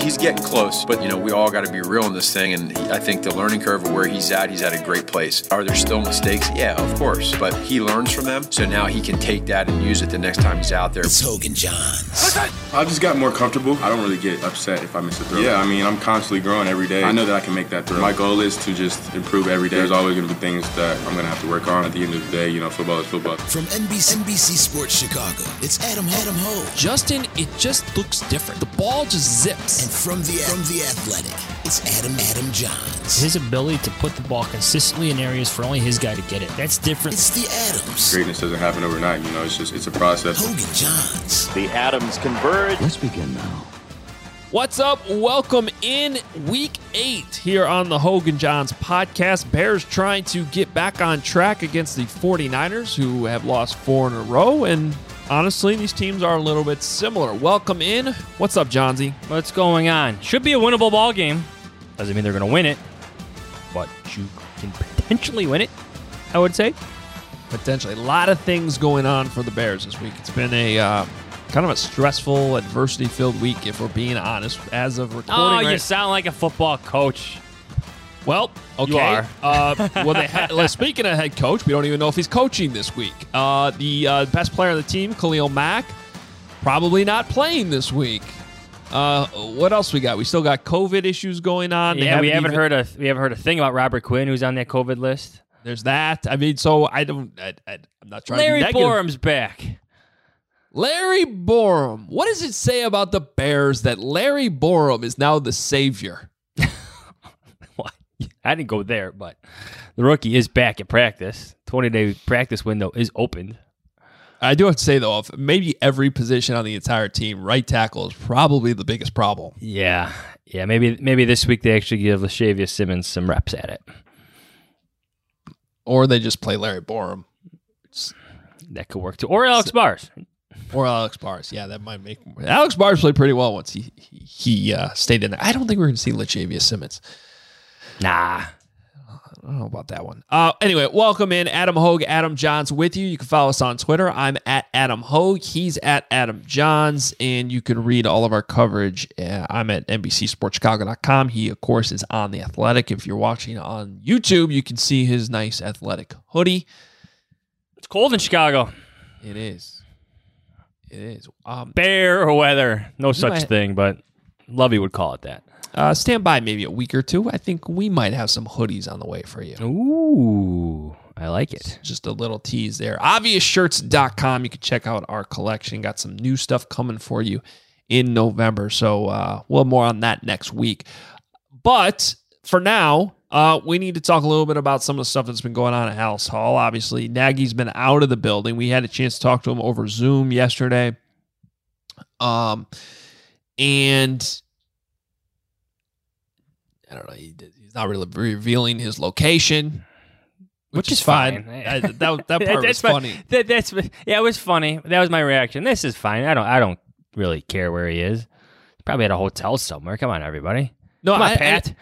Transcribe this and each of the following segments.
He's getting close, but, you know, we all got to be real in this thing, and I think the learning curve of where he's at a great place. Are there still mistakes? Yeah, of course, but he learns from them, so now he can take that and use it the next time he's out there. It's Hogan Johns. I just got more comfortable. I don't really get upset if I miss a throw. Yeah, I mean, I'm constantly growing every day. I know that I can make that throw. My goal is to just improve every day. There's always going to be things that I'm going to have to work on. At the end of the day, you know, football is football. From NBC Sports Chicago, it's Adam Ho. Justin, it just looks different. The ball just zips. And From the Athletic, it's Adam Johns. His ability to put the ball consistently in areas for only his guy to get it. That's different. It's the Adams. Greatness doesn't happen overnight, you know. It's a process. Hogan Johns. The Adams converge. Let's begin now. What's up? Welcome in Week 8 here on the Hogan Johns podcast. Bears trying to get back on track against the 49ers, who have lost 4 in a row, and honestly, these teams are a little bit similar. Welcome in. What's up, Johnsy? What's going on? Should be a winnable ball game. Doesn't mean they're going to win it, but you can potentially win it, I would say. Potentially. A lot of things going on for the Bears this week. It's been a kind of a stressful, adversity-filled week, if we're being honest, as of recording. Oh, you sound like a football coach. Well, okay. You are. Speaking of head coach, we don't even know if he's coaching this week. The best player on the team, Khalil Mack, probably not playing this week. What else we got? We still got COVID issues going on. Yeah, we haven't heard a thing about Robert Quinn, who's on that COVID list. There's that. I mean, so I'm not trying to be negative. Larry Borum's back. Larry Borom. What does it say about the Bears that Larry Borom is now the savior? I didn't go there, but the rookie is back at practice. 20-day practice window is opened. I do have to say, though, if maybe every position on the entire team, right tackle is probably the biggest problem. Yeah. Maybe this week they actually give Lechavius Simmons some reps at it. Or they just play Larry Borom. That could work, too. Or Alex Bars. Yeah, that might make more. Alex Bars played pretty well once he stayed in there. I don't think we're going to see Lechavius Simmons. Nah. I don't know about that one. Anyway, welcome in. Adam Hogue, Adam Johns with you. You can follow us on Twitter. I'm at Adam Hogue. He's at Adam Johns. And you can read all of our coverage. I'm at NBCSportsChicago.com. He, of course, is on The Athletic. If you're watching on YouTube, you can see his nice Athletic hoodie. It's cold in Chicago. It is. Bear weather. No such thing, but Lovey would call it that. Stand by maybe a week or two. I think we might have some hoodies on the way for you. Ooh, I like it. Just a little tease there. Obviousshirts.com. You can check out our collection. Got some new stuff coming for you in November. So we'll have more on that next week. But for now, we need to talk a little bit about some of the stuff that's been going on at House Hall. Obviously, Nagy's been out of the building. We had a chance to talk to him over Zoom yesterday. And I don't know. He's not really revealing his location, which is fine. That part was funny. It was funny. That was my reaction. This is fine. I don't really care where he is. Probably at a hotel somewhere. Come on, everybody. No, come on, Pat.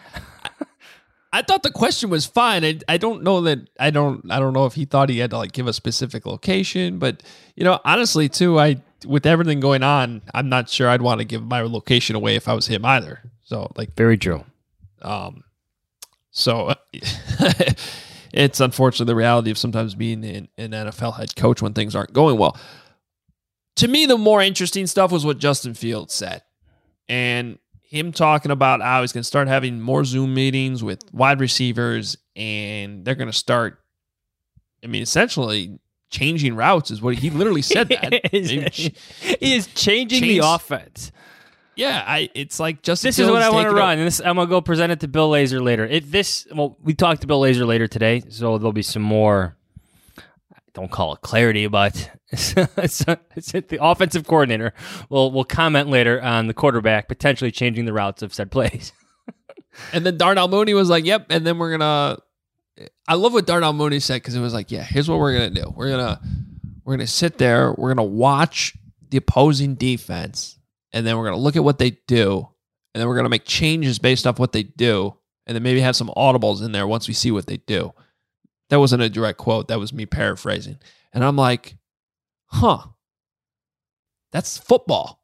I thought the question was fine. I don't know if he thought he had to like give a specific location, but you know, honestly, too, I with everything going on, I'm not sure I'd want to give my location away if I was him either. So, like, very true. So it's unfortunately the reality of sometimes being an NFL head coach when things aren't going well. To me, the more interesting stuff was what Justin Fields said, and him talking about how he's going to start having more Zoom meetings with wide receivers, and they're going to start, I mean, essentially changing routes is what he literally said. That he is changing the offense. Yeah, it's like Justin Fields. This is what I want to run. I'm going to go present it to Bill Lazor later. We talked to Bill Lazor later today, so there'll be some more, don't call it clarity, but it's the offensive coordinator will comment later on the quarterback potentially changing the routes of said plays. And then Darnell Mooney was like, yep, and then we're going to... I love what Darnell Mooney said, because it was like, yeah, here's what we're going to do. We're going to sit there, we're going to watch the opposing defense, and then we're going to look at what they do, and then we're going to make changes based off what they do, and then maybe have some audibles in there once we see what they do. That wasn't a direct quote. That was me paraphrasing. And I'm like, huh, that's football.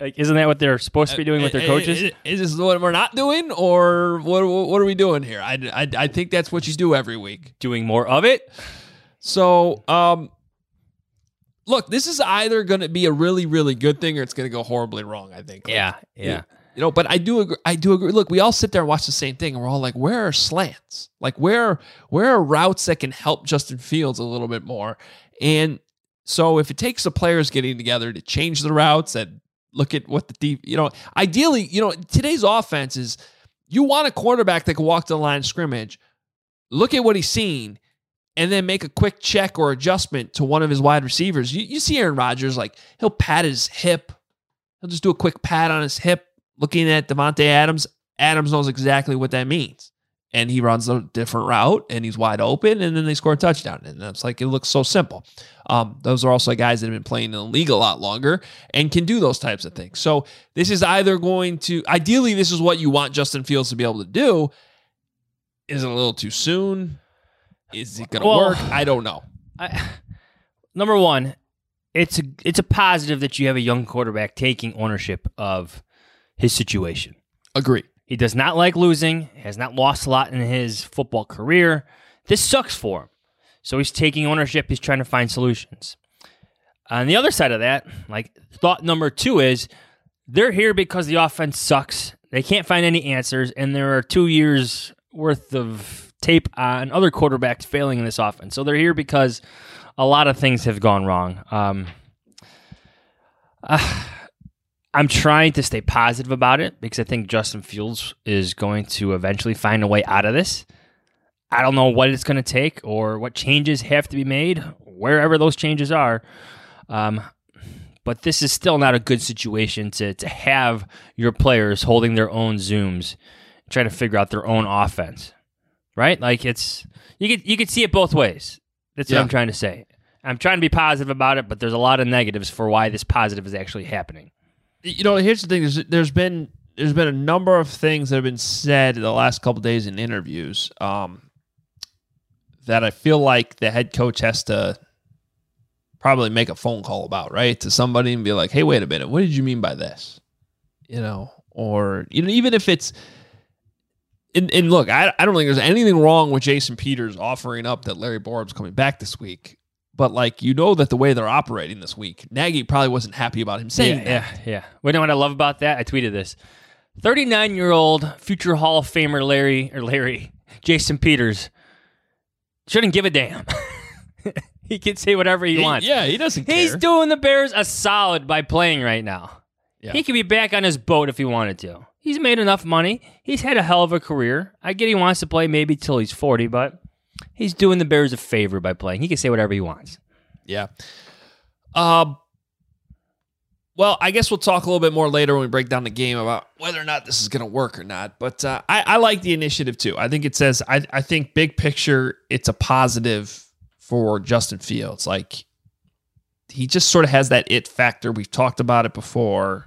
Like, isn't that what they're supposed to be doing with their coaches? Is this what we're not doing, or what are we doing here? I think that's what you do every week. Doing more of it? So, look, this is either going to be a really, really good thing, or it's going to go horribly wrong, I think. Like, yeah. You know, but I do agree. Look, we all sit there and watch the same thing, and we're all like, where are slants? Like, where are routes that can help Justin Fields a little bit more? And so if it takes the players getting together to change the routes and look at what ideally, today's offense is, you want a quarterback that can walk to the line of scrimmage, look at what he's seen, and then make a quick check or adjustment to one of his wide receivers. You see Aaron Rodgers, like, he'll pat his hip. He'll just do a quick pat on his hip, looking at Davante Adams. Adams knows exactly what that means, and he runs a different route, and he's wide open, and then they score a touchdown. And that's like, it looks so simple. Those are also guys that have been playing in the league a lot longer and can do those types of things. So this is either going to, ideally, this is what you want Justin Fields to be able to do. Is it a little too soon? Is it going to work? I don't know. Number one, it's a positive that you have a young quarterback taking ownership of his situation. Agree. He does not like losing, has not lost a lot in his football career. This sucks for him. So he's taking ownership. He's trying to find solutions. On the other side of that, like, thought number two is, they're here because the offense sucks. They can't find any answers, and there are 2 years worth of tape on other quarterbacks failing in this offense. So they're here because a lot of things have gone wrong. I'm trying to stay positive about it, because I think Justin Fields is going to eventually find a way out of this. I don't know what it's going to take or what changes have to be made, wherever those changes are. But this is still not a good situation to have your players holding their own Zooms, trying to figure out their own offense. Right? Like, it's, you could see it both ways. That's what I'm trying to say. I'm trying to be positive about it, but there's a lot of negatives for why this positive is actually happening. You know, here's the thing. There's been a number of things that have been said in the last couple of days in interviews that I feel like the head coach has to probably make a phone call about, right? To somebody and be like, hey, wait a minute. What did you mean by this? You know, or, you know, even if it's, And look, I don't think there's anything wrong with Jason Peters offering up that Larry Borum's coming back this week. But, like, you know that the way they're operating this week, Nagy probably wasn't happy about him saying that. Yeah. You know what I love about that? I tweeted this. 39-year-old future Hall of Famer Jason Peters shouldn't give a damn. He can say whatever he wants. Yeah, he doesn't care. He's doing the Bears a solid by playing right now. Yeah. He could be back on his boat if he wanted to. He's made enough money. He's had a hell of a career. I get he wants to play maybe till he's 40, but he's doing the Bears a favor by playing. He can say whatever he wants. Yeah. Well, I guess we'll talk a little bit more later when we break down the game about whether or not this is going to work or not. But I like the initiative too. I think it says, I think big picture, it's a positive for Justin Fields. Like, he just sort of has that it factor. We've talked about it before.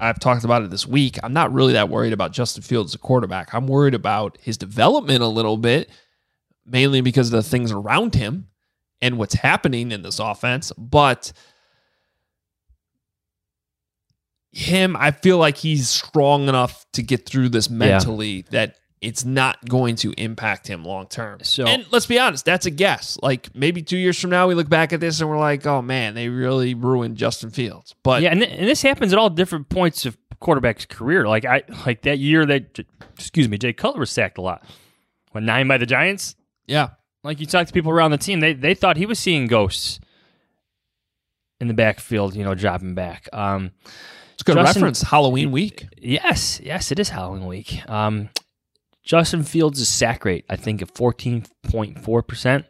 I've talked about it this week. I'm not really that worried about Justin Fields as a quarterback. I'm worried about his development a little bit, mainly because of the things around him and what's happening in this offense. But him, I feel like he's strong enough to get through this mentally that it's not going to impact him long term. So, and let's be honest, that's a guess. Like maybe 2 years from now, we look back at this and we're like, oh man, they really ruined Justin Fields. But yeah, and this happens at all different points of quarterback's career. Like I like that year that Jay Cutler was sacked a lot. What, 9 by the Giants? Yeah. Like you talk to people around the team, they thought he was seeing ghosts in the backfield, you know, dropping back. It's a good reference. Halloween week. Yes, it is Halloween week. Justin Fields' sack rate, I think, at 14.4%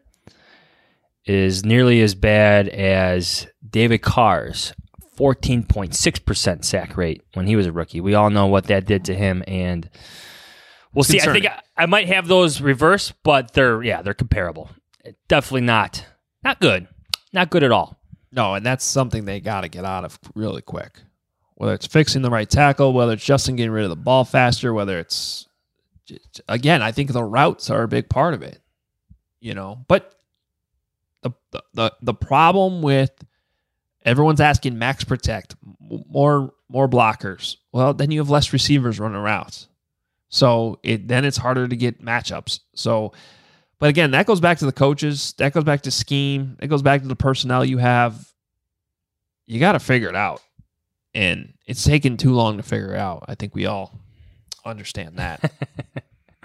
is nearly as bad as David Carr's 14.6% sack rate when he was a rookie. We all know what that did to him, and we'll see. Concerning. I think I might have those reversed, but they're comparable. Definitely not good. Not good at all. No, and that's something they got to get out of really quick. Whether it's fixing the right tackle, whether it's Justin getting rid of the ball faster, whether it's... Again, I think the routes are a big part of it, you know. But the problem with everyone's asking max protect, more blockers. Well, then you have less receivers running routes, so then it's harder to get matchups. So, but again, that goes back to the coaches. That goes back to scheme. It goes back to the personnel you have. You got to figure it out, and it's taking too long to figure it out. I think we all understand that,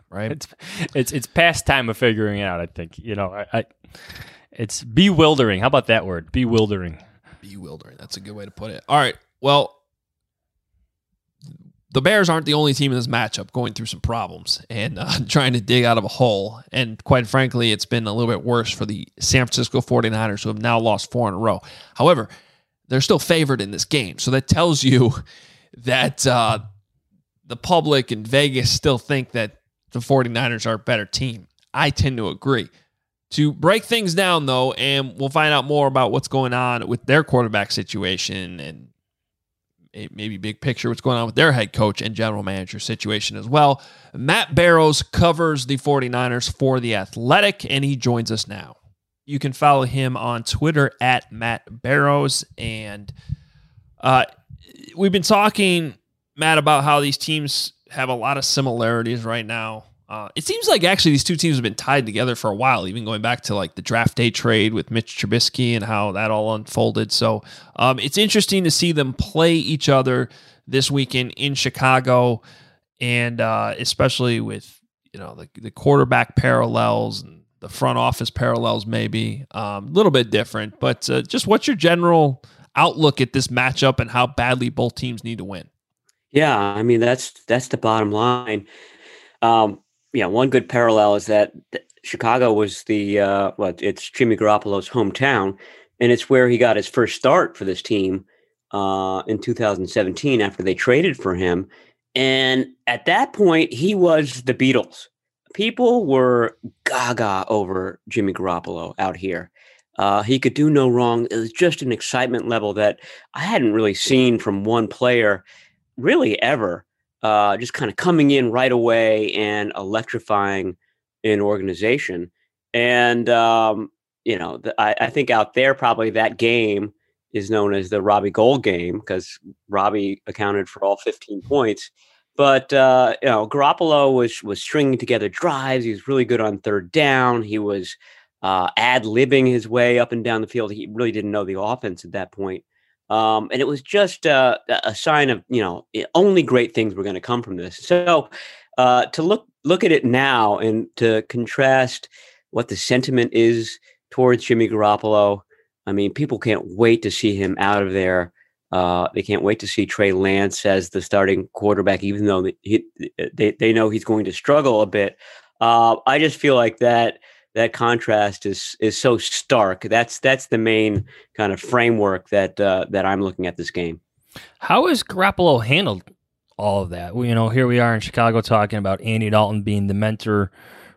right? It's past time of figuring it out. I think, you know, I it's bewildering. How about that word? Bewildering. That's a good way to put it. All right. Well, the Bears aren't the only team in this matchup going through some problems and trying to dig out of a hole. And quite frankly, it's been a little bit worse for the San Francisco 49ers, who have now lost 4 in a row. However, they're still favored in this game. So that tells you that, the public and Vegas still think that the 49ers are a better team. I tend to agree. To break things down, though, and we'll find out more about what's going on with their quarterback situation and maybe big picture what's going on with their head coach and general manager situation as well. Matt Barrows covers the 49ers for The Athletic, and he joins us now. You can follow him on Twitter at Matt Barrows. And we've been talking... Matt, about how these teams have a lot of similarities right now. It seems like actually these two teams have been tied together for a while, even going back to like the draft day trade with Mitch Trubisky and how that all unfolded. So it's interesting to see them play each other this weekend in Chicago, and especially with, you know, the quarterback parallels and the front office parallels, maybe a little bit different. But just what's your general outlook at this matchup and how badly both teams need to win? Yeah, I mean, that's the bottom line. One good parallel is that Chicago was it's Jimmy Garoppolo's hometown, and it's where he got his first start for this team in 2017 after they traded for him. And at that point, he was the Beatles. People were gaga over Jimmy Garoppolo out here. He could do no wrong. It was just an excitement level that I hadn't really seen from one player really ever, just kind of coming in right away and electrifying an organization. And, I think out there probably that game is known as the Robbie Gould game because Robbie accounted for all 15 points. But, Garoppolo was stringing together drives. He was really good on third down. He was ad-libbing his way up and down the field. He really didn't know the offense at that point. And it was just a sign of, only great things were going to come from this. So to look at it now and to contrast what the sentiment is towards Jimmy Garoppolo, I mean, people can't wait to see him out of there. They can't wait to see Trey Lance as the starting quarterback, even though they know he's going to struggle a bit. I just feel like that contrast is so stark. That's the main kind of framework that I'm looking at this game. How has Garoppolo handled all of that? Well, here we are in Chicago talking about Andy Dalton being the mentor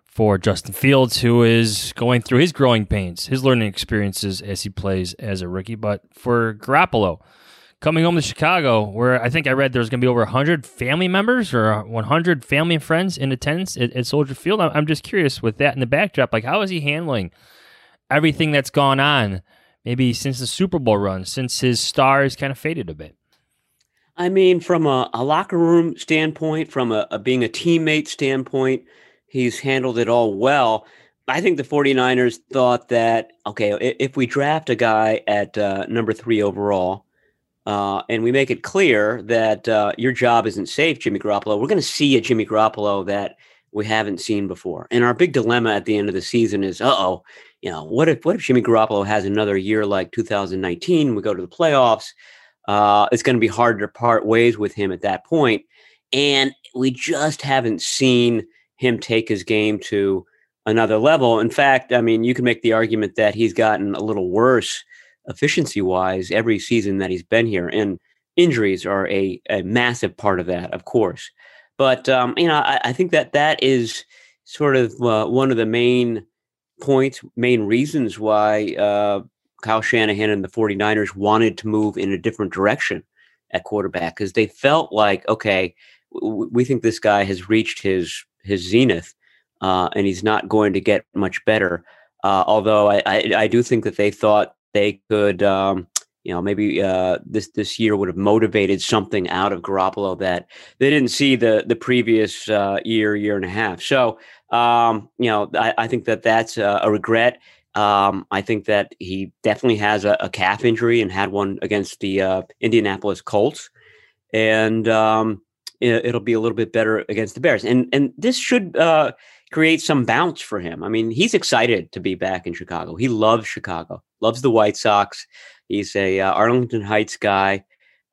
for Justin Fields, who is going through his growing pains, his learning experiences as he plays as a rookie. But for Garoppolo, coming home to Chicago, where I think I read there's going to be over 100 family members or 100 family and friends in attendance at Soldier Field. I'm just curious with that in the backdrop, like how is he handling everything that's gone on maybe since the Super Bowl run, since his stars kind of faded a bit? I mean, from a locker room standpoint, from a being a teammate standpoint, he's handled it all well. I think the 49ers thought that, okay, if we draft a guy at number 3 overall, and we make it clear that your job isn't safe, Jimmy Garoppolo, we're going to see a Jimmy Garoppolo that we haven't seen before. And our big dilemma at the end of the season is, what if Jimmy Garoppolo has another year like 2019, we go to the playoffs, it's going to be hard to part ways with him at that point. And we just haven't seen him take his game to another level. In fact, I mean, you can make the argument that he's gotten a little worse efficiency-wise every season that he's been here. And injuries are a massive part of that, of course. But, I think that is sort of one of the main reasons why Kyle Shanahan and the 49ers wanted to move in a different direction at quarterback, because they felt like, okay, we think this guy has reached his zenith and he's not going to get much better. Although I do think that they thought they could, maybe this year would have motivated something out of Garoppolo that they didn't see the previous year and a half. So, I think that's a regret. I think that he definitely has a calf injury and had one against the Indianapolis Colts. And it'll be a little bit better against the Bears. And this should create some bounce for him. I mean, he's excited to be back in Chicago. He loves Chicago, loves the White Sox. He's a Arlington Heights guy,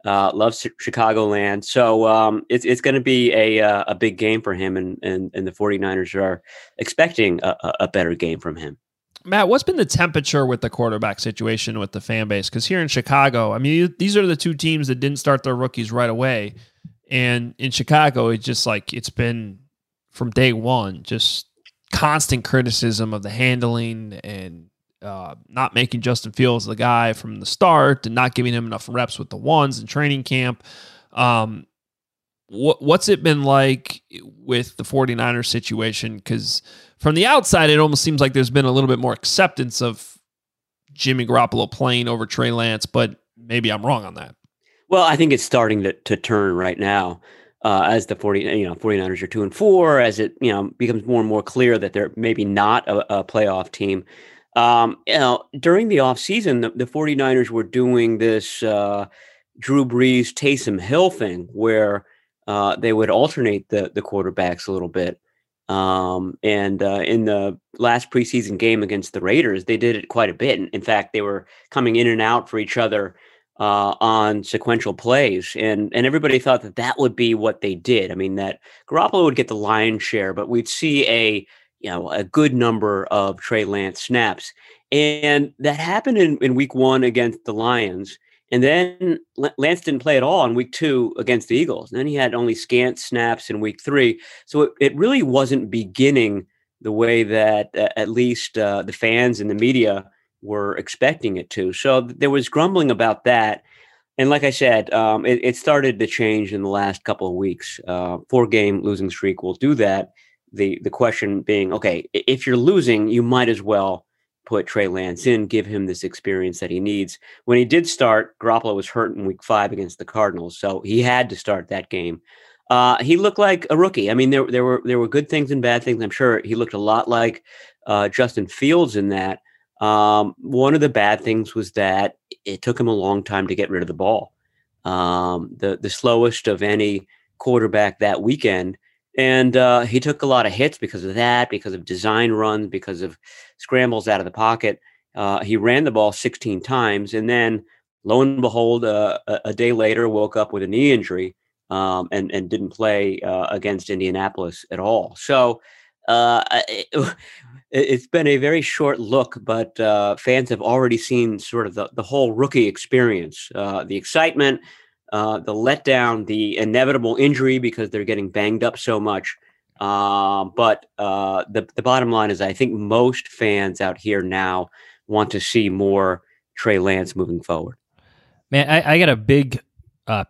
loves Chicagoland. So it's going to be a big game for him, and the 49ers are expecting a better game from him. Matt, what's been the temperature with the quarterback situation with the fan base? Because here in Chicago, I mean, these are the two teams that didn't start their rookies right away. And in Chicago, it's just like it's been from day one, just constant criticism of the handling and not making Justin Fields the guy from the start and not giving him enough reps with the ones in training camp. What's it been like with the 49ers situation? Because from the outside, it almost seems like there's been a little bit more acceptance of Jimmy Garoppolo playing over Trey Lance, but maybe I'm wrong on that. Well, I think it's starting to turn right now as the 49ers are 2-4, as it becomes more and more clear that they're maybe not a playoff team. During the offseason, the 49ers were doing this Drew Brees, Taysom Hill thing where they would alternate the quarterbacks a little bit. And in the last preseason game against the Raiders, they did it quite a bit. In fact, they were coming in and out for each other on sequential plays. And everybody thought that would be what they did. I mean, that Garoppolo would get the lion's share, but we'd see a good number of Trey Lance snaps. And that happened in week one against the Lions. And then Lance didn't play at all in week 2 against the Eagles. And then he had only scant snaps in week 3. So it really wasn't beginning the way that at least the fans and the media were expecting it to. So there was grumbling about that. And like I said, it started to change in the last couple of weeks. 4-game losing streak will do that. The question being, okay, if you're losing, you might as well put Trey Lance in, give him this experience that he needs. When he did start, Garoppolo was hurt in week 5 against the Cardinals, so he had to start that game. He looked like a rookie. I mean, there were good things and bad things. I'm sure he looked a lot like Justin Fields in that. One of the bad things was that it took him a long time to get rid of the ball. The slowest of any quarterback that weekend. And he took a lot of hits because of that, because of design runs, because of scrambles out of the pocket. He ran the ball 16 times. And then, lo and behold, a day later, woke up with a knee injury and didn't play against Indianapolis at all. So it's been a very short look, but fans have already seen sort of the whole rookie experience, the excitement, the letdown, the inevitable injury because they're getting banged up so much. But the bottom line is I think most fans out here now want to see more Trey Lance moving forward. Man, I got a big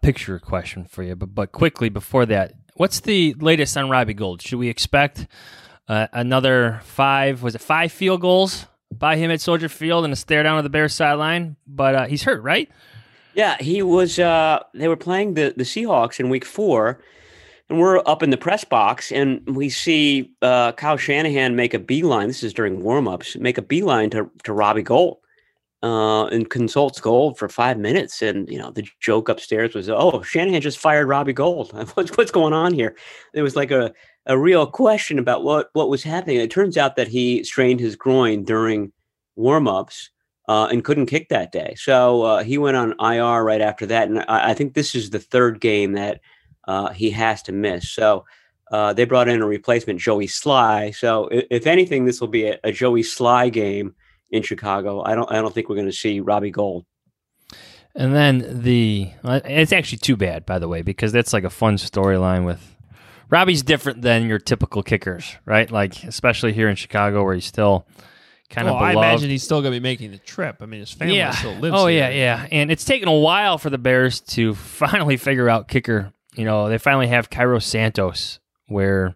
picture question for you, but quickly before that, what's the latest on Robbie Gould? Should we expect another 5 field goals by him at Soldier Field and a stare down at the Bears sideline? But he's hurt, right? Yeah, he was. They were playing the Seahawks in Week 4, and we're up in the press box, and we see Kyle Shanahan make a beeline. This is during warmups. Make a beeline to Robbie Gould, and consults Gould for 5 minutes. And you know, the joke upstairs was, "Oh, Shanahan just fired Robbie Gould. What's going on here?" There was like a real question about what was happening. It turns out that he strained his groin during warmups. And couldn't kick that day. So he went on IR right after that. And I think this is the third game that he has to miss. So they brought in a replacement, Joey Sly. So if anything, this will be a Joey Sly game in Chicago. I don't think we're going to see Robbie Gould. And then it's actually too bad, by the way, because that's like a fun storyline with Robbie's different than your typical kickers, right? Like, especially here in Chicago where he's still kind of beloved. I imagine he's still going to be making the trip. I mean, his family still lives here. Yeah. And it's taken a while for the Bears to finally figure out kicker. You know, they finally have Cairo Santos, where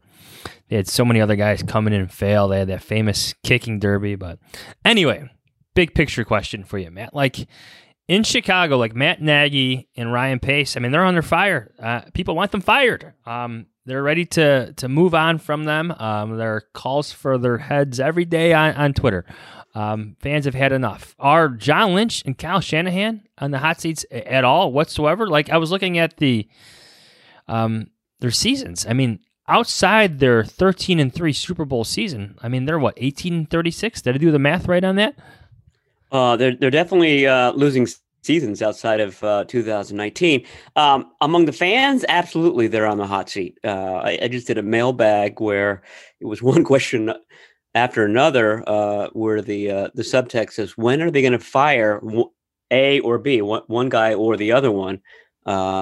they had so many other guys come in and fail. They had that famous kicking derby. But anyway, big picture question for you, Matt. Like, in Chicago, like Matt Nagy and Ryan Pace, I mean, they're under fire. People want them fired. They're ready to move on from them. There are calls for their heads every day on Twitter. Fans have had enough. Are John Lynch and Kyle Shanahan on the hot seats at all whatsoever? Like, I was looking at the their seasons. I mean, outside their 13-3 Super Bowl season, I mean, they're what, 18-36? Did I do the math right on that? They're definitely losing seasons outside of 2019. Among the fans, absolutely, they're on the hot seat. I just did a mailbag where it was one question after another, where the subtext is, when are they going to fire A or B, one guy or the other one,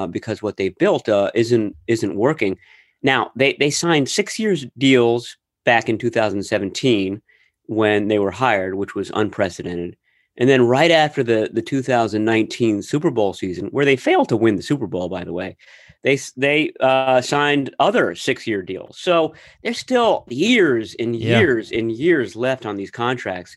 because what they built isn't working. Now, they signed 6-year deals back in 2017 when they were hired, which was unprecedented. And then right after the 2019 Super Bowl season, where they failed to win the Super Bowl, by the way, they signed other 6-year deals. So there's still years and years and years left on these contracts.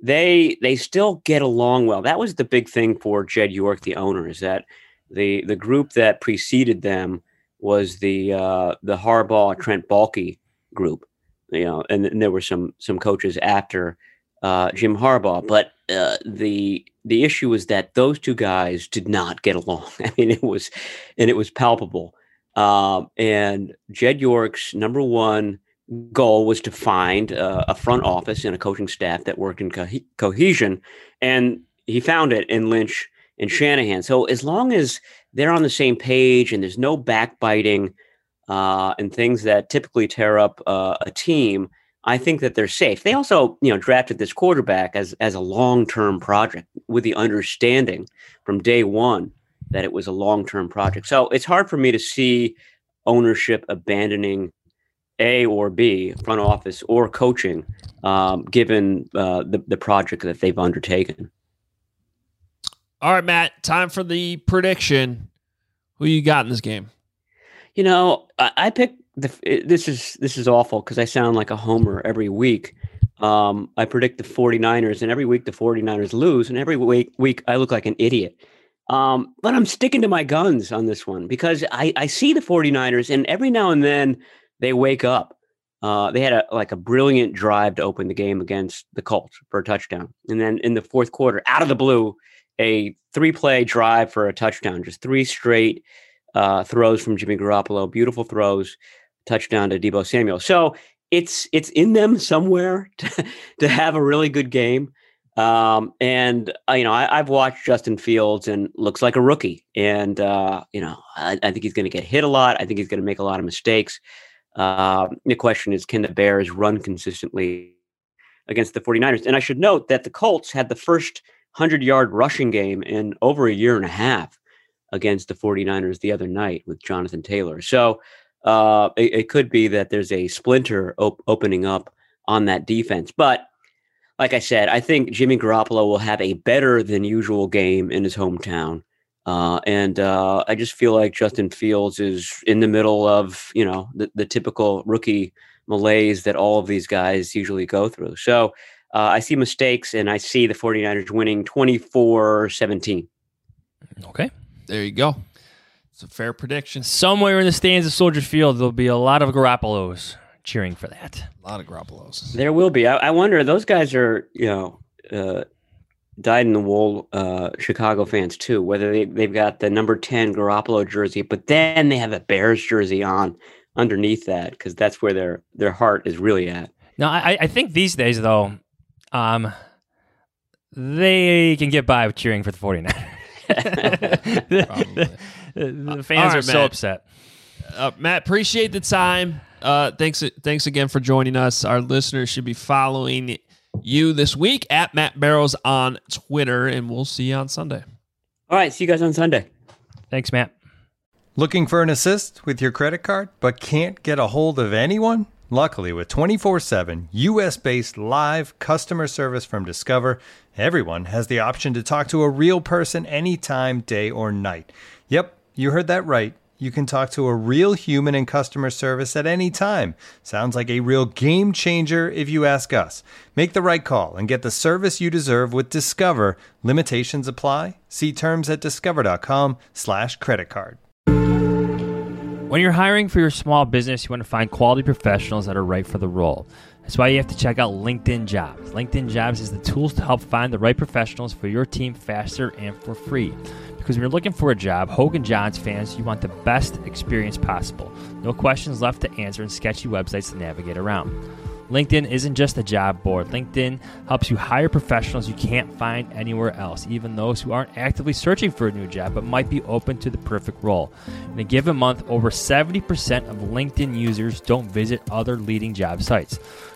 They still get along well. That was the big thing for Jed York, the owner, is that the group that preceded them was the Harbaugh Trent Baalke group, you know, and there were some coaches after Jim Harbaugh, but the issue was that those two guys did not get along. I mean, it was palpable. And Jed York's number one goal was to find a front office and a coaching staff that worked in cohesion, and he found it in Lynch and Shanahan. So as long as they're on the same page and there's no backbiting and things that typically tear up a team, I think that they're safe. They also, you know, drafted this quarterback as a long-term project with the understanding from day one that it was a long-term project. So it's hard for me to see ownership abandoning A or B, front office or coaching, given the project that they've undertaken. All right, Matt, time for the prediction. Who you got in this game? You know, I picked. This is awful because I sound like a homer every week. I predict the 49ers, and every week the 49ers lose, and every week I look like an idiot. But I'm sticking to my guns on this one because I see the 49ers, and every now and then they wake up. They had a brilliant drive to open the game against the Colts for a touchdown. And then in the fourth quarter, out of the blue, a 3-play drive for a touchdown, just 3 straight throws from Jimmy Garoppolo, beautiful throws. Touchdown to Deebo Samuel. So it's in them somewhere to have a really good game. I've watched Justin Fields and looks like a rookie. And, I think he's going to get hit a lot. I think he's going to make a lot of mistakes. The question is, can the Bears run consistently against the 49ers? And I should note that the Colts had the first 100-yard rushing game in over a year and a half against the 49ers the other night with Jonathan Taylor. So, it could be that there's a splinter opening up on that defense. But like I said, I think Jimmy Garoppolo will have a better than usual game in his hometown. And I just feel like Justin Fields is in the middle of, you know, the typical rookie malaise that all of these guys usually go through. So I see mistakes, and I see the 49ers winning 24-17. Okay. There you go. It's a fair prediction. Somewhere in the stands of Soldier Field, there'll be a lot of Garoppolos cheering for that. A lot of Garoppolos. There will be. I wonder, those guys are, you know, dyed-in-the-wool Chicago fans, too, whether they've got the number 10 Garoppolo jersey, but then they have a Bears jersey on underneath that, because that's where their heart is really at. No, I think these days, though, they can get by with cheering for the 49ers. The fans are so upset. Matt, appreciate the time. Thanks again for joining us. Our listeners should be following you this week at Matt Barrows on Twitter, and we'll see you on Sunday. All right, see you guys on Sunday. Thanks, Matt. Looking for an assist with your credit card but can't get a hold of anyone? Luckily, with 24/7 U.S.-based live customer service from Discover, everyone has the option to talk to a real person anytime, day or night. Yep, you heard that right. You can talk to a real human in customer service at any time. Sounds like a real game changer if you ask us. Make the right call and get the service you deserve with Discover. Limitations apply. See terms at discover.com/creditcard. When you're hiring for your small business, you want to find quality professionals that are right for the role. That's why you have to check out LinkedIn Jobs. LinkedIn Jobs has the tools to help find the right professionals for your team faster and for free. Because when you're looking for a job, Hogan Johns fans, you want the best experience possible. No questions left to answer and sketchy websites to navigate around. LinkedIn isn't just a job board. LinkedIn helps you hire professionals you can't find anywhere else, even those who aren't actively searching for a new job but might be open to the perfect role. In a given month, over 70% of LinkedIn users don't visit other leading job sites.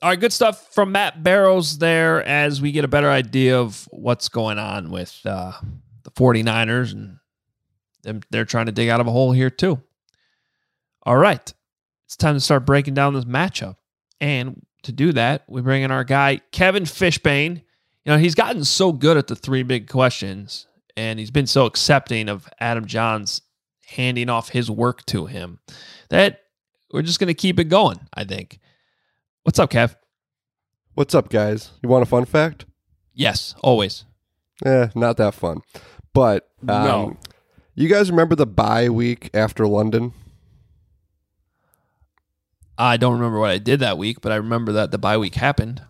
All right, good stuff from Matt Barrows there as we get a better idea of what's going on with the 49ers, and they're trying to dig out of a hole here too. All right, it's time to start breaking down this matchup. And to do that, we bring in our guy, Kevin Fishbane. You know, he's gotten so good at the three big questions, and he's been so accepting of Adam Johns handing off his work to him that we're just going to keep it going, I think. What's up, Kev? What's up, guys? You want a fun fact? Yes, always. Not that fun. But no. You guys remember the bye week after London? I don't remember what I did that week, but I remember that the bye week happened.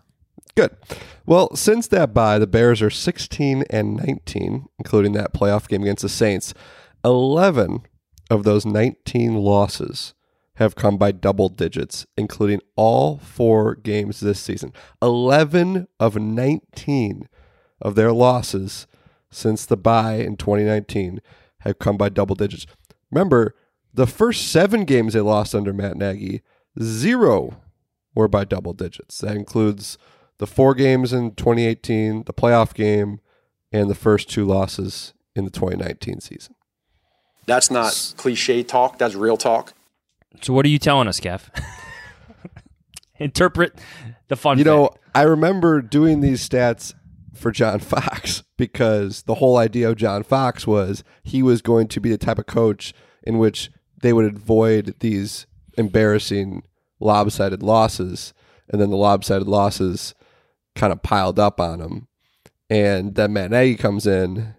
Good. Well, since that bye, the Bears are 16-19, including that playoff game against the Saints. 11 of those 19 losses have come by double digits, including all four games this season. 11 of 19 of their losses since the bye in 2019 have come by double digits. Remember, the first 7 games they lost under Matt Nagy, 0 were by double digits. That includes the 4 games in 2018, the playoff game, and the first 2 losses in the 2019 season. That's not cliche talk. That's real talk. So what are you telling us, Kev? Interpret the fun. You know, I remember doing these stats for John Fox because the whole idea of John Fox was he was going to be the type of coach in which they would avoid these embarrassing lopsided losses, and then the lopsided losses kind of piled up on him. And then Matt Nagy comes in,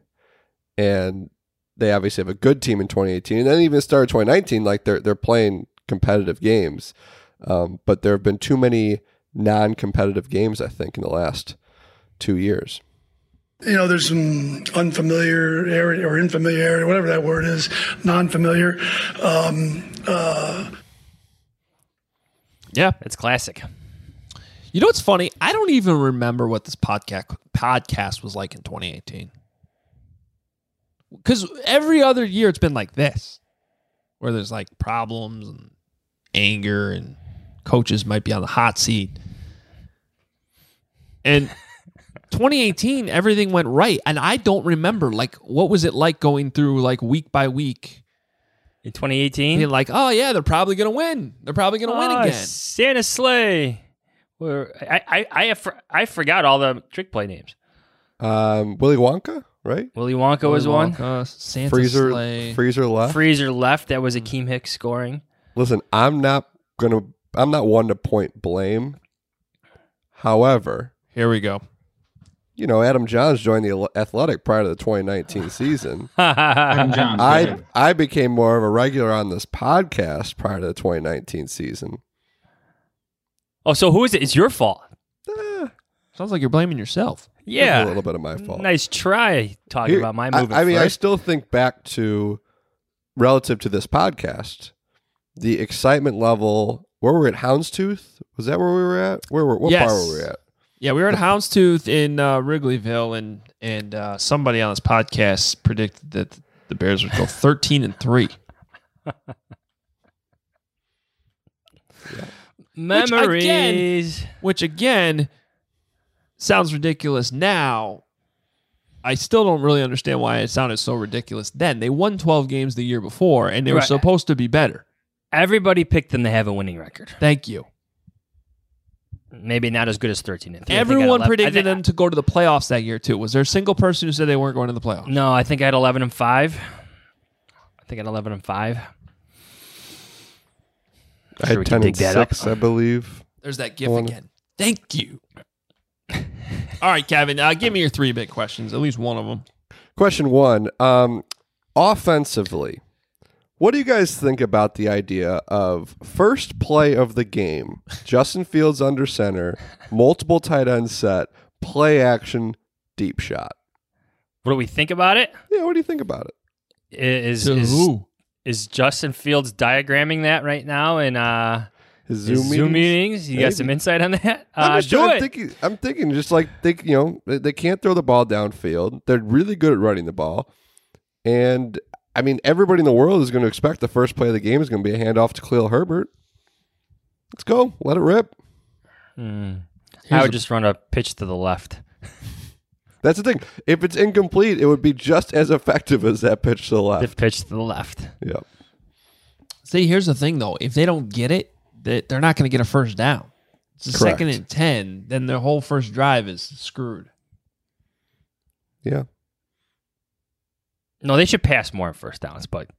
and they obviously have a good team in 2018, and then even started 2019, like they're playing competitive games. But there have been too many non-competitive games, I think, in the last 2 years. You know, there's some unfamiliarity or infamiliarity, whatever that word is, non-familiar. Yeah, it's classic. You know what's funny? I don't even remember what this podcast was like in 2018. Because every other year it's been like this, where there's like problems and anger and coaches might be on the hot seat. And 2018, everything went right. And I don't remember, like, what was it like going through, like, week by week? In 2018? Being like, oh, yeah, they're probably going to win. They're probably going to win again. Santa Slay. I forgot all the trick play names. Willy Wonka, right? Willy Wonka was one. Santa Slay. Freezer left. That was Akeem Hicks scoring. Listen, I'm not one to point blame. However, here we go. You know, Adam Johns joined the Athletic prior to the 2019 season. I became more of a regular on this podcast prior to the 2019 season. Oh, so who is it? It's your fault. Sounds like you're blaming yourself. Yeah. That's a little bit of my fault. Nice try talking about my movement. I mean, first. I still think back to, relative to this podcast, the excitement level. Where were we at? Houndstooth? Was that where we were at? What bar were we at? Yeah, we were at Houndstooth in Wrigleyville, and somebody on this podcast predicted that the Bears would go 13-3. Yeah. Memories. Which again sounds ridiculous now. I still don't really understand why it sounded so ridiculous then. They won 12 games the year before, and they were supposed to be better. Everybody picked them to have a winning record. Thank you. Maybe not as good as 13-3. Everyone predicted them to go to the playoffs that year, too. Was there a single person who said they weren't going to the playoffs? No, I think I had 11-5. I had 10-6, I believe. There's that gif again. Thank you. All right, Kevin, give me your three big questions, at least one of them. Question one, offensively, what do you guys think about the idea of first play of the game, Justin Fields under center, multiple tight end set, play action, deep shot? What do we think about it? Yeah, what do you think about it? Is Justin Fields diagramming that right now in his Zoom meetings? You got some insight on that? I'm thinking they can't throw the ball downfield. They're really good at running the ball. And I mean, everybody in the world is going to expect the first play of the game is going to be a handoff to Khalil Herbert. Let's go. Let it rip. I would just run a pitch to the left. That's the thing. If it's incomplete, it would be just as effective as that pitch to the left. Yep. See, here's the thing, though. If they don't get it, they're not going to get a first down. It's a correct. 2nd and 10, then their whole first drive is screwed. Yeah. No, they should pass more on first downs, but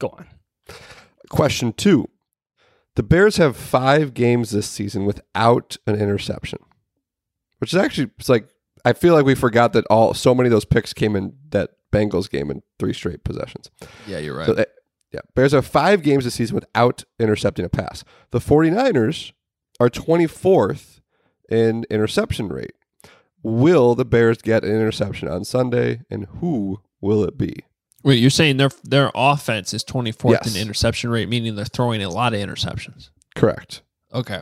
go on. Question two. The Bears have 5 games this season without an interception, which is actually, it's like, I feel like we forgot that so many of those picks came in that Bengals game in 3 straight possessions. Yeah, you're right. So Bears have 5 games this season without intercepting a pass. The 49ers are 24th in interception rate. Will the Bears get an interception on Sunday, and who will it be? Wait, you're saying their offense is 24th in interception rate, meaning they're throwing a lot of interceptions. Correct. Okay.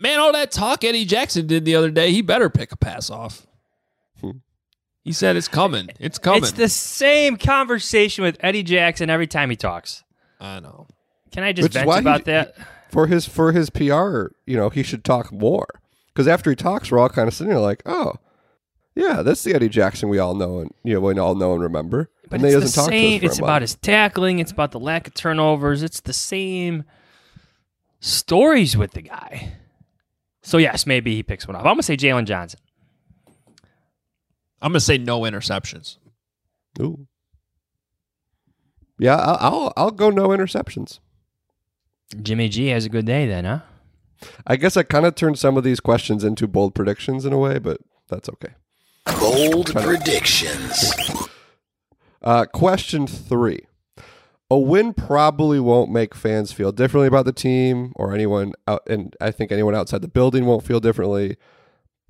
Man, all that talk Eddie Jackson did the other day, he better pick a pass off. He said it's coming. It's coming. It's the same conversation with Eddie Jackson every time he talks. I know. Can I just vent about that? For his PR, you know, he should talk more. Because after he talks, we're all kind of sitting there like, oh, yeah, that's the Eddie Jackson we all know and remember. But it's the same. It's about his tackling. It's about the lack of turnovers. It's the same stories with the guy. So yes, maybe he picks one off. I'm gonna say Jalen Johnson. I'm gonna say no interceptions. Ooh. Yeah, I'll go no interceptions. Jimmy G has a good day then, huh? I guess I kind of turned some of these questions into bold predictions in a way, but that's okay. Bold predictions. Question 3. A win probably won't make fans feel differently about the team or anyone out, and I think anyone outside the building won't feel differently.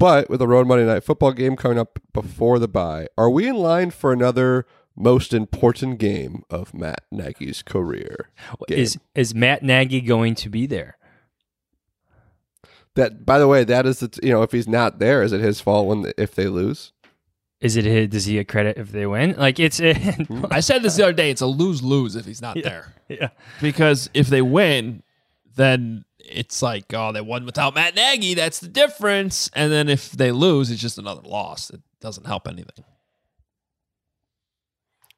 But with a road Monday Night Football game coming up before the bye, are we in line for another most important game of Matt Nagy's career? Is Matt Nagy going to be there? That, by the way, that is the if he's not there, is it his fault if they lose? Is it his? Does he get credit if they win? Like I said this the other day. It's a lose-lose if he's not there. Yeah. Because if they win, then it's like, oh, they won without Matt Nagy. That's the difference. And then if they lose, it's just another loss. It doesn't help anything.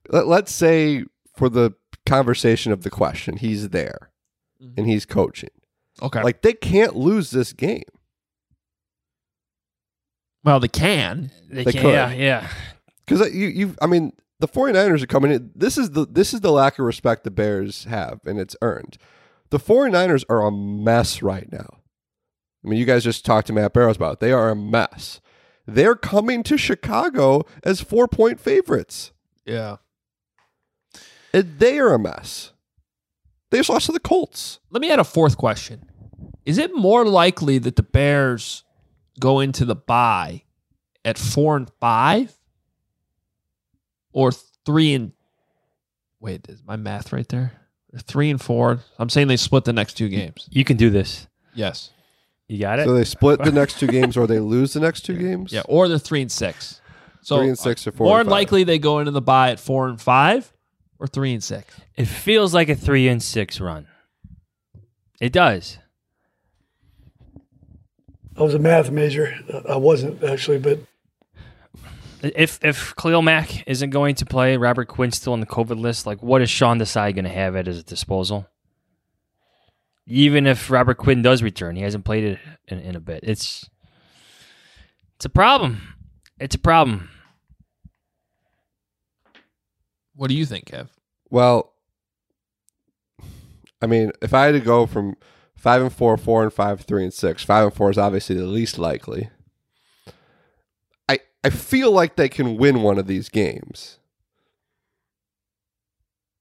Let's say for the conversation of the question, he's there and he's coaching. Okay. Like, they can't lose this game. Well, they can. They can. Yeah. Because I mean, the 49ers are coming in. This is the lack of respect the Bears have, and it's earned. The 49ers are a mess right now. I mean, you guys just talked to Matt Barrows about it. They are a mess. They're coming to Chicago as 4-point favorites. Yeah. And they are a mess. They just lost to the Colts. Let me add a fourth question. Is it more likely that the Bears go into the bye at 4-5 or 3? Wait, is my math right there? 3-4. I'm saying they split the next two games. You can do this. Yes. You got it? So they split the next two games or they lose the next two games? Yeah, or they're 3-6. So 3-6 or 4. More likely they go into the bye at 4-5 or 3-6. It feels like a 3-6 run. It does. I was a math major. I wasn't actually, but if Khalil Mack isn't going to play, Robert Quinn still on the COVID list, like what is Sean Desai going to have at his disposal? Even if Robert Quinn does return, he hasn't played it in a bit. It's a problem. It's a problem. What do you think, Kev? Well, I mean, if I had to go from 5-4, 4-5, 3-6, 5-4 is obviously the least likely. I feel like they can win one of these games.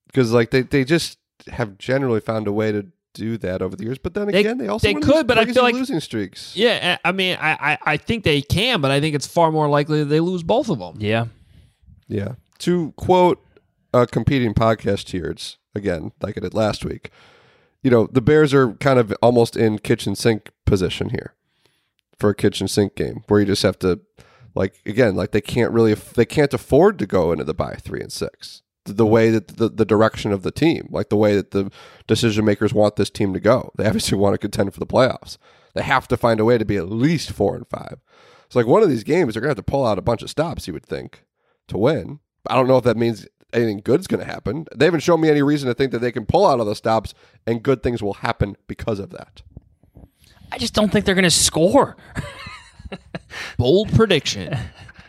Because like they just have generally found a way to do that over the years. But then again, they also could, but I feel like losing streaks. Yeah, I mean, I think they can, but I think it's far more likely that they lose both of them. Yeah. Yeah. To quote a competing podcast here, it's again, like I did last week, you know, the Bears are kind of almost in kitchen sink position here for a kitchen sink game where you just have to, like, again, like they can't afford to go into the bye 3-6 the way that the direction of the team, like the way that the decision makers want this team to go. They obviously want to contend for the playoffs. They have to find a way to be at least 4-5. It's like one of these games, they're going to have to pull out a bunch of stops, you would think, to win. I don't know if that means anything good's going to happen. They haven't shown me any reason to think that they can pull out all the stops and good things will happen because of that. I just don't think they're going to score. Bold prediction.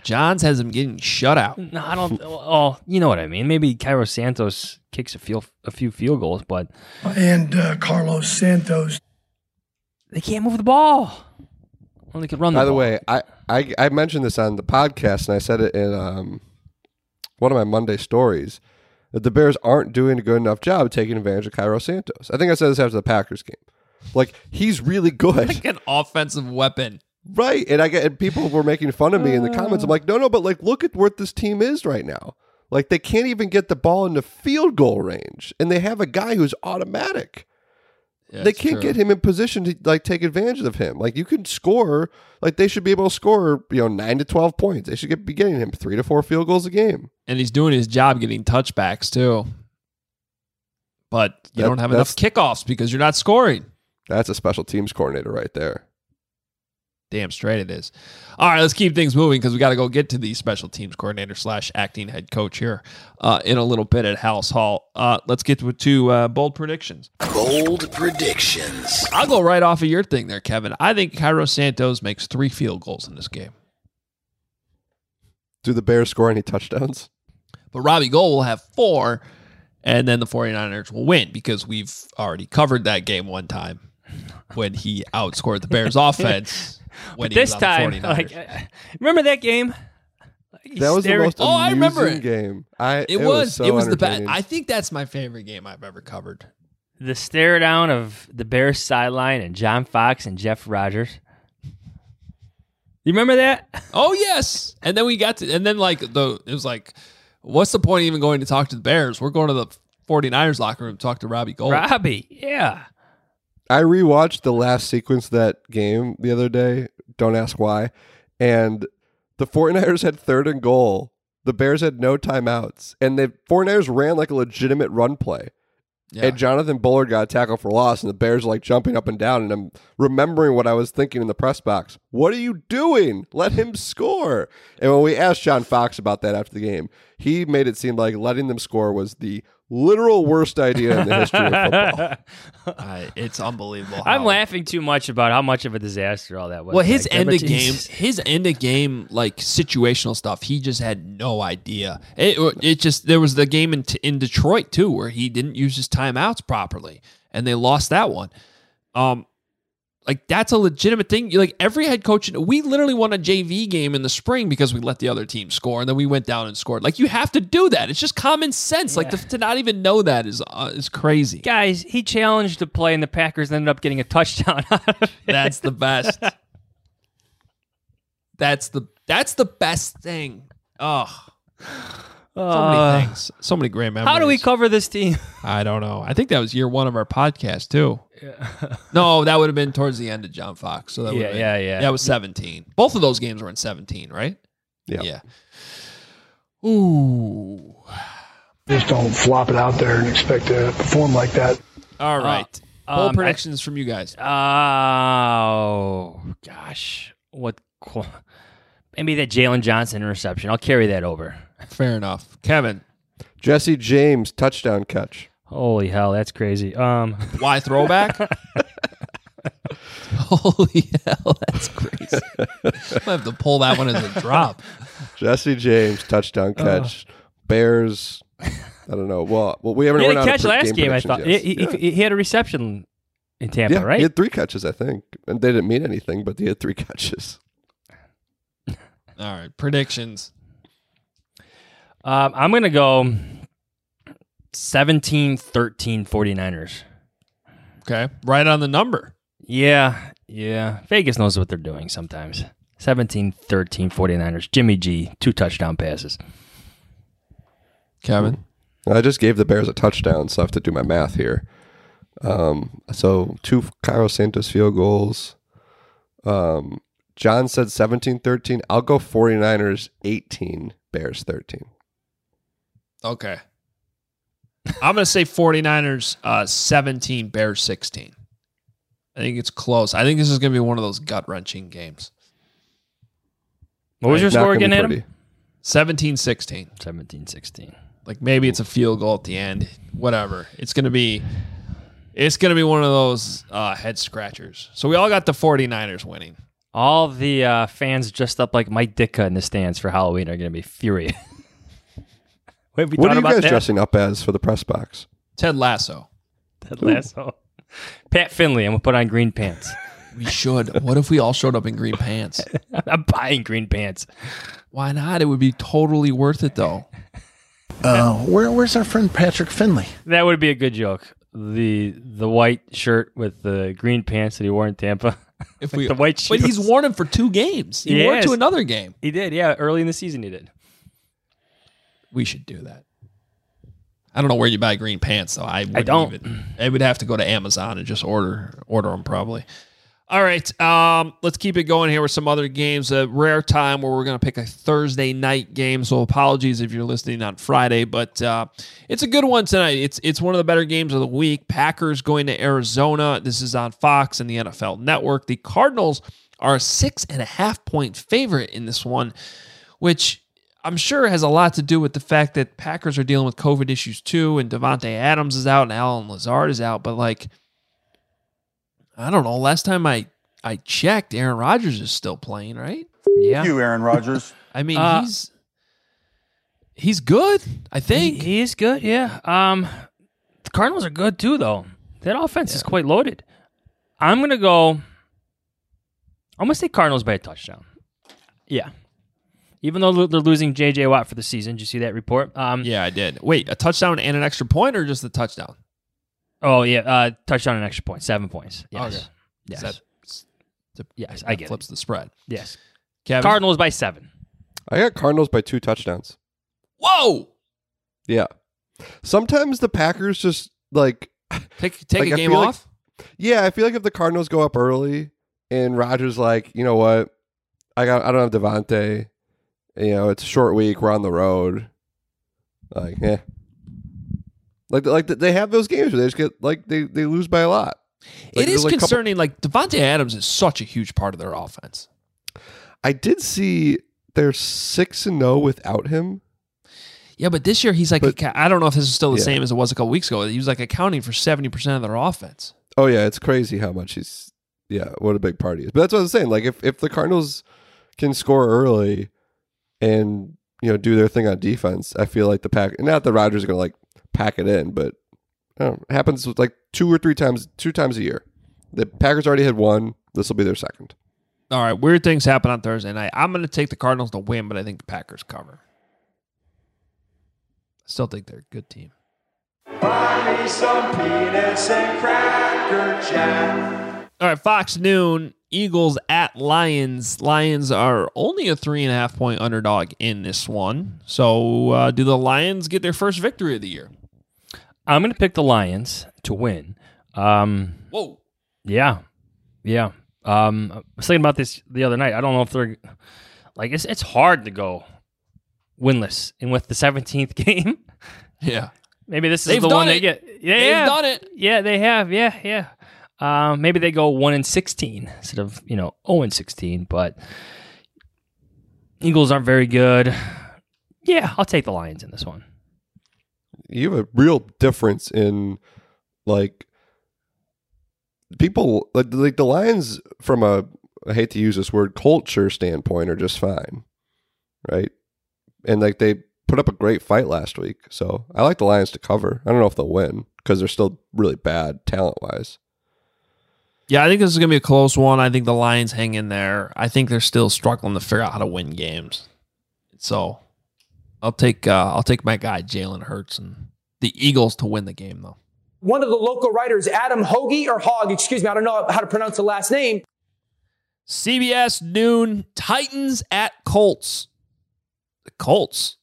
Johns has him getting shut out. No, I don't. Oh, you know what I mean. Maybe Cairo Santos kicks a few field goals, but and Carlos Santos, they can't move the ball. Well, they could run. By the way, I mentioned this on the podcast, and I said it in one of my Monday stories that the Bears aren't doing a good enough job taking advantage of Cairo Santos. I think I said this after the Packers game. Like, he's really good, like an offensive weapon. Right, and people were making fun of me in the comments. I'm like, no, but like, look at where this team is right now. Like, they can't even get the ball into field goal range, and they have a guy who's automatic. Yeah, they can't get him in position to like take advantage of him. Like, you can score. Like, they should be able to score, you know, 9 to 12 points. They should be getting him 3 to 4 field goals a game. And he's doing his job getting touchbacks too. But you don't have enough kickoffs because you're not scoring. That's a special teams coordinator right there. Damn straight it is. All right, let's keep things moving because we got to go get to the special teams coordinator / acting head coach here in a little bit at House Hall. Let's get to bold predictions. Bold predictions. I'll go right off of your thing there, Kevin. I think Cairo Santos makes 3 field goals in this game. Do the Bears score any touchdowns? But Robbie Gould will have 4, and then the 49ers will win because we've already covered that game one time when he outscored the Bears offense. But this time, like, remember that game? That was the most amusing I remember it. Game. It was the best. I think that's my favorite game I've ever covered. The stare down of the Bears sideline and John Fox and Jeff Rogers. You remember that? Oh yes. And then it was like, what's the point of even going to talk to the Bears? We're going to the 49ers locker room to talk to Robbie Gould. Robbie, yeah. I rewatched the last sequence of that game the other day. Don't ask why. And the 49ers had 3rd and goal. The Bears had no timeouts. And the 49ers ran like a legitimate run play. Yeah. And Jonathan Bullard got a tackle for loss, and the Bears are like jumping up and down, and I'm remembering what I was thinking in the press box. What are you doing? Let him score. And when we asked John Fox about that after the game, he made it seem like letting them score was the literal worst idea in the history of football. It's unbelievable. I'm laughing too much about how much of a disaster all that was. Well, his end of game, like situational stuff, he just had no idea. There was the game in Detroit too, where he didn't use his timeouts properly, and they lost that one. Like that's a legitimate thing. Like every head coach, we literally won a JV game in the spring because we let the other team score, and then we went down and scored. Like you have to do that. It's just common sense. Yeah. Like to not even know that is crazy. Guys, he challenged the play, and the Packers ended up getting a touchdown out of it. That's the best. That's the best thing. Oh, so many things. So many great memories. How do we cover this team? I don't know. I think that was year one of our podcast, too. Yeah. No, that would have been towards the end of John Fox. So that yeah. That was 17. Both of those games were in 17, right? Yeah. Ooh. Just don't flop it out there and expect to perform like that. All right. Bold predictions from you guys. Oh, gosh. Maybe that Jalen Johnson interception. I'll carry that over. Fair enough. Kevin. Jesse James touchdown catch. Holy hell, that's crazy. Why throwback? Holy hell, that's crazy. I'm going to have to pull that one as a drop. Jesse James, touchdown catch. Bears, I don't know. Well, we haven't run out of catch last game, I thought. He had a reception in Tampa, right? He had 3 catches, I think. And they didn't mean anything, but he had 3 catches. All right, predictions. I'm going to go 17-13 49ers. Okay. Right on the number. Yeah. Vegas knows what they're doing sometimes. 17-13 49ers. Jimmy G, 2 touchdown passes. Kevin? I just gave the Bears a touchdown, so I have to do my math here. So 2 Cairo Santos field goals. John said 17-13. I'll go 49ers 18, Bears 13. Okay. I'm going to say 49ers 17, Bears 16. I think it's close. I think this is going to be one of those gut-wrenching games. What was your score again, Adam? 17-16. 17-16. Like maybe it's a field goal at the end. Whatever. It's going to be one of those head scratchers. So we all got the 49ers winning. All the fans dressed up like Mike Ditka in the stands for Halloween are going to be furious. What are you guys dressing up as for the press box? Ted Lasso. Pat Finley. I'm going to put on green pants. We should. What if we all showed up in green pants? I'm buying green pants. Why not? It would be totally worth it, though. Where's our friend Patrick Finley? That would be a good joke. The white shirt with the green pants that he wore in Tampa. If we, the white shoes. But he's worn them for 2 games. He wore it to another game. He did, yeah. Early in the season, he did. We should do that. I don't know where you buy green pants, though. I don't. I would have to go to Amazon and just order them, probably. All right. Let's keep it going here with some other games. A rare time where we're going to pick a Thursday night game, so apologies if you're listening on Friday, but it's a good one tonight. It's one of the better games of the week. Packers going to Arizona. This is on Fox and the NFL Network. The Cardinals are a 6.5-point favorite in this one, which I'm sure it has a lot to do with the fact that Packers are dealing with COVID issues too, and Davante Adams is out and Alan Lazard is out. But like, I don't know. Last time I checked, Aaron Rodgers is still playing, right? Yeah, you Aaron Rodgers. I mean, he's good. I think he is good. Yeah. The Cardinals are good too, though. That offense is quite loaded. I'm gonna say Cardinals by a touchdown. Yeah. Even though they're losing J.J. Watt for the season. Did you see that report? Yeah, I did. Wait, a touchdown and an extra point or just the touchdown? Oh, yeah, touchdown and extra point, 7 points. Yes. Okay. Yes. I get it. Flips the spread. Yes. Kevin? Cardinals by 7. I got Cardinals by 2 touchdowns. Whoa! Yeah. Sometimes the Packers just, like... Take a game off? Like, yeah, I feel like if the Cardinals go up early and Rodgers like, you know what, I don't have Davante... You know, it's a short week. We're on the road. Like, yeah. Like they have those games where they just get like they lose by a lot. Like, it is like concerning. Like Davante Adams is such a huge part of their offense. I did see they're 6-0 without him. Yeah, but this year he's like, I don't know if this is still the same as it was a couple weeks ago. He was like accounting for 70% of their offense. Oh yeah, it's crazy how much he's. Yeah, what a big part he is. But that's what I was saying. Like if the Cardinals can score early and do their thing on defense, I feel like the Pack. Not that Rodgers are going to like pack it in, but it happens with like two times a year. The Packers already had one. This will be their second. All right, weird things happen on Thursday night. I'm going to take the Cardinals to win, but I think the Packers cover. I still think they're a good team. Buy me some peanuts and Cracker Jack. All right, Fox Noon, Eagles at Lions. Lions are only a 3.5-point underdog in this one. So do the Lions get their first victory of the year? I'm going to pick the Lions to win. Whoa. Yeah. I was thinking about this the other night. I don't know if they're like it's hard to go winless, and with the 17th game, yeah, maybe this is the one they get. Yeah, they've done it. Yeah, they have. Yeah. Maybe they go 1-16 instead of 0-16. But Eagles aren't very good. Yeah, I'll take the Lions in this one. You have a real difference in like. People like the Lions from a, I hate to use this word, culture standpoint are just fine, right? And like they put up a great fight last week, so I like the Lions to cover. I don't know if they'll win because they're still really bad talent-wise. Yeah, I think this is going to be a close one. I think the Lions hang in there. I think they're still struggling to figure out how to win games. So I'll take my guy Jalen Hurts and the Eagles to win the game though. One of the local writers, Adam Hogg, I don't know how to pronounce the last name. CBS noon, Titans at Colts. The Colts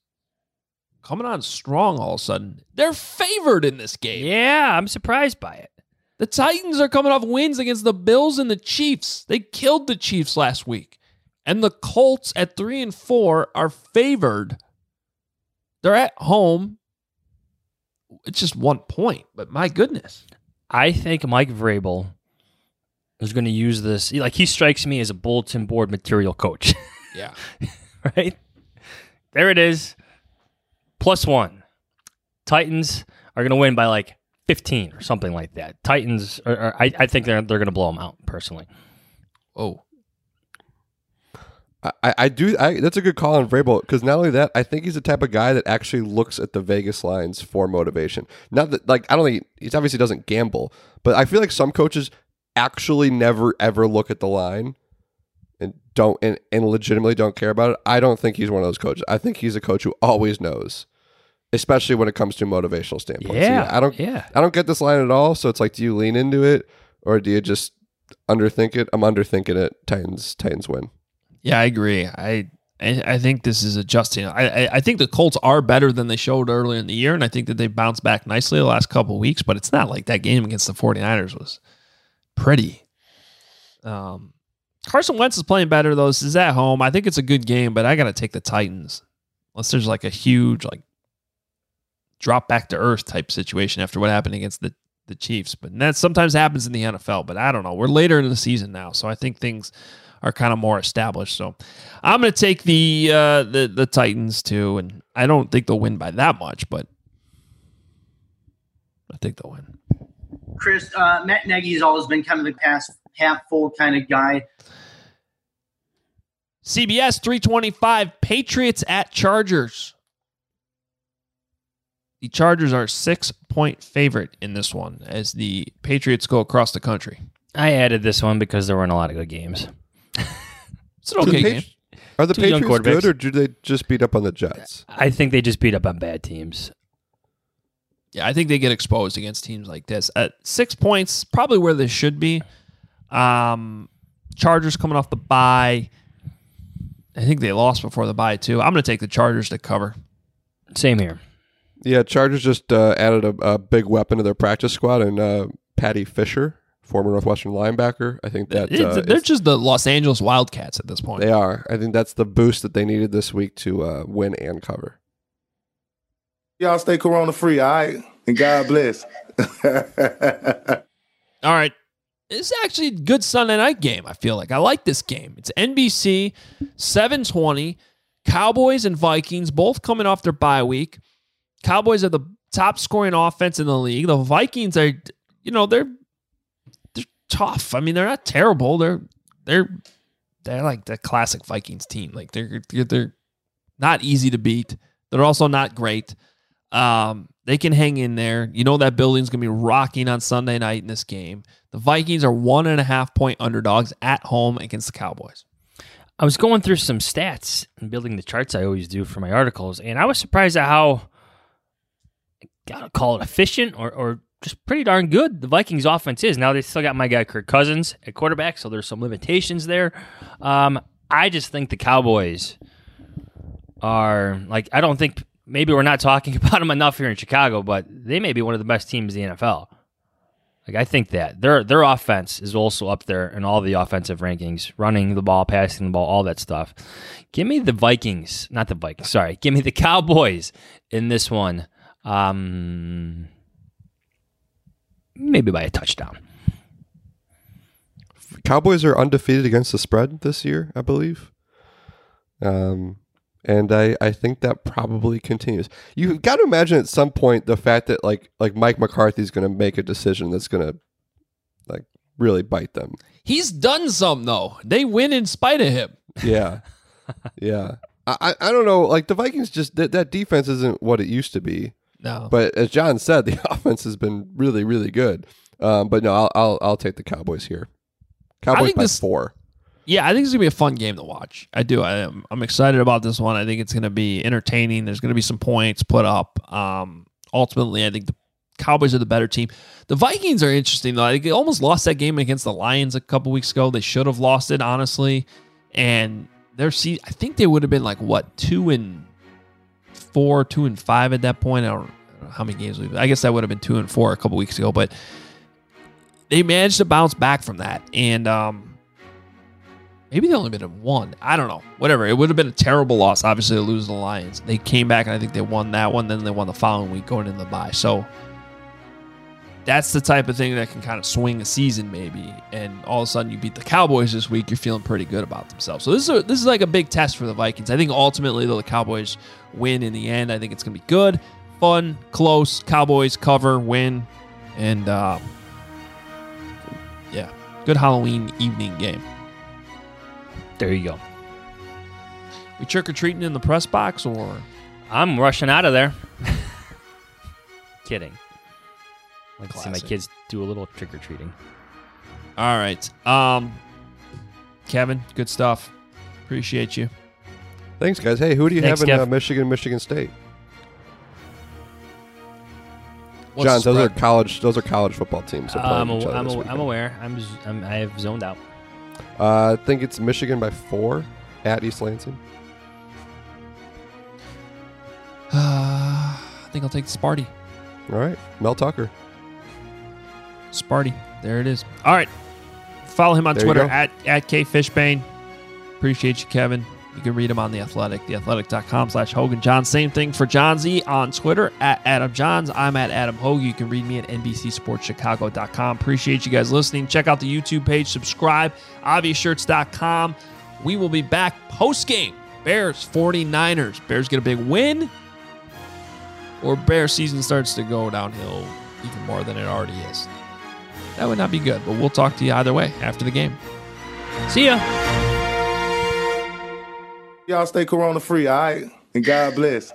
coming on strong all of a sudden. They're favored in this game. Yeah, I'm surprised by it. The Titans are coming off wins against the Bills and the Chiefs. They killed the Chiefs last week. And the Colts at 3-4 are favored. They're at home. It's just 1 point, but my goodness. I think Mike Vrabel is going to use this. Like, he strikes me as a bulletin board material coach. Yeah. Right? There it is. +1. Titans are going to win by like 15 or something like that. Titans, I think they're going to blow them out, personally. Oh. I do, that's a good call on Vrabel, because not only that, I think he's the type of guy that actually looks at the Vegas lines for motivation. Not that, like, I don't think, he obviously doesn't gamble, but I feel like some coaches actually never, ever look at the line and legitimately don't care about it. I don't think he's one of those coaches. I think he's a coach who always knows, especially when it comes to motivational standpoint. Yeah. So, I don't get this line at all, so it's like, do you lean into it, or do you just underthink it? I'm underthinking it. Titans win. Yeah, I agree. I think this is adjusting. I think the Colts are better than they showed earlier in the year, and I think that they bounced back nicely the last couple of weeks, but it's not like that game against the 49ers was pretty. Carson Wentz is playing better, though. This is at home. I think it's a good game, but I got to take the Titans. Unless there's like a huge like drop back to earth type situation after what happened against the Chiefs. But that sometimes happens in the NFL, but I don't know. We're later in the season now, so I think things are kind of more established. So I'm going to take the Titans too, and I don't think they'll win by that much, but I think they'll win. Chris, Matt Nagy has always been kind of the past half-full kind of guy. CBS 325, Patriots at Chargers. The Chargers are 6-point favorite in this one as the Patriots go across the country. I added this one because there weren't a lot of good games. It's an okay game. Are the Patriots good, or do they just beat up on the Jets? I think they just beat up on bad teams. Yeah, I think they get exposed against teams like this. 6 points, probably where they should be. Chargers coming off the bye. I think they lost before the bye, too. I'm going to take the Chargers to cover. Same here. Yeah, Chargers just added a big weapon to their practice squad, and Patty Fisher, former Northwestern linebacker. I think that they're just the Los Angeles Wildcats at this point. They are. I think that's the boost that they needed this week to win and cover. Y'all stay corona free, all right? And God bless. All right. It's actually a good Sunday night game, I feel like. I like this game. It's NBC, 7:20, Cowboys and Vikings, both coming off their bye week. Cowboys are the top scoring offense in the league. The Vikings are, you know, they're tough. I mean, they're not terrible. They're like the classic Vikings team. Like they're not easy to beat. They're also not great. They can hang in there. You know that building's going to be rocking on Sunday night in this game. The Vikings are 1.5-point underdogs at home against the Cowboys. I was going through some stats and building the charts I always do for my articles, and I was surprised at how, I gotta call it efficient or just pretty darn good the Vikings offense is. Now they still got my guy Kirk Cousins at quarterback, so there's some limitations there. I just think the Cowboys are, like, I don't think... Maybe we're not talking about them enough here in Chicago, but they may be one of the best teams in the NFL. Like, I think that their offense is also up there in all the offensive rankings, running the ball, passing the ball, all that stuff. Give me the Vikings, not the Vikings, sorry. Give me the Cowboys in this one. Maybe by a touchdown. Cowboys are undefeated against the spread this year, I believe. And I think that probably continues. You've got to imagine at some point the fact that like Mike McCarthy's going to make a decision that's going to like really bite them. He's done some though. They win in spite of him. Yeah, yeah. I don't know. Like the Vikings just that defense isn't what it used to be. No. But as John said, the offense has been really really good. But no, I'll take the Cowboys here. Cowboys by 4. Yeah, I think it's going to be a fun game to watch. I do. I'm excited about this one. I think it's going to be entertaining. There's going to be some points put up. Ultimately, I think the Cowboys are the better team. The Vikings are interesting, though. I think they almost lost that game against the Lions a couple weeks ago. They should have lost it, honestly. And I think they would have been like, what, 2-4, 2-5 at that point. I don't know how many games I guess that would have been 2-4 a couple weeks ago. But they managed to bounce back from that. And, maybe they only been in one. I don't know. Whatever. It would have been a terrible loss, obviously, to lose the Lions. They came back, and I think they won that one. Then they won the following week going into the bye. So that's the type of thing that can kind of swing a season maybe. And all of a sudden you beat the Cowboys this week. You're feeling pretty good about themselves. So this is like a big test for the Vikings. I think ultimately, though, the Cowboys win in the end. I think it's going to be good, fun, close. Cowboys cover, win. And, yeah, good Halloween evening game. There you go. We trick-or-treating in the press box, or? I'm rushing out of there. Kidding. I like to see my kids do a little trick-or-treating. All right. Kevin, good stuff. Appreciate you. Thanks, guys. Hey, who do you have in Michigan State? John, those are college football teams. I'm aware. I have zoned out. I think it's Michigan by 4 at East Lansing. I think I'll take Sparty. All right. Mel Tucker. Sparty. There it is. All right. Follow him on Twitter at KFishbane. Appreciate you, Kevin. You can read him on The Athletic, theathletic.com/HoganJohn. Same thing for John Z on Twitter at Adam Johns. I'm at Adam Hogue. You can read me at NBCSportsChicago.com. Appreciate you guys listening. Check out the YouTube page. Subscribe. ObviousShirts.com. We will be back post-game. Bears, 49ers. Bears get a big win, or Bears season starts to go downhill even more than it already is. That would not be good, but we'll talk to you either way after the game. See ya. Y'all stay corona free, all right? And God bless.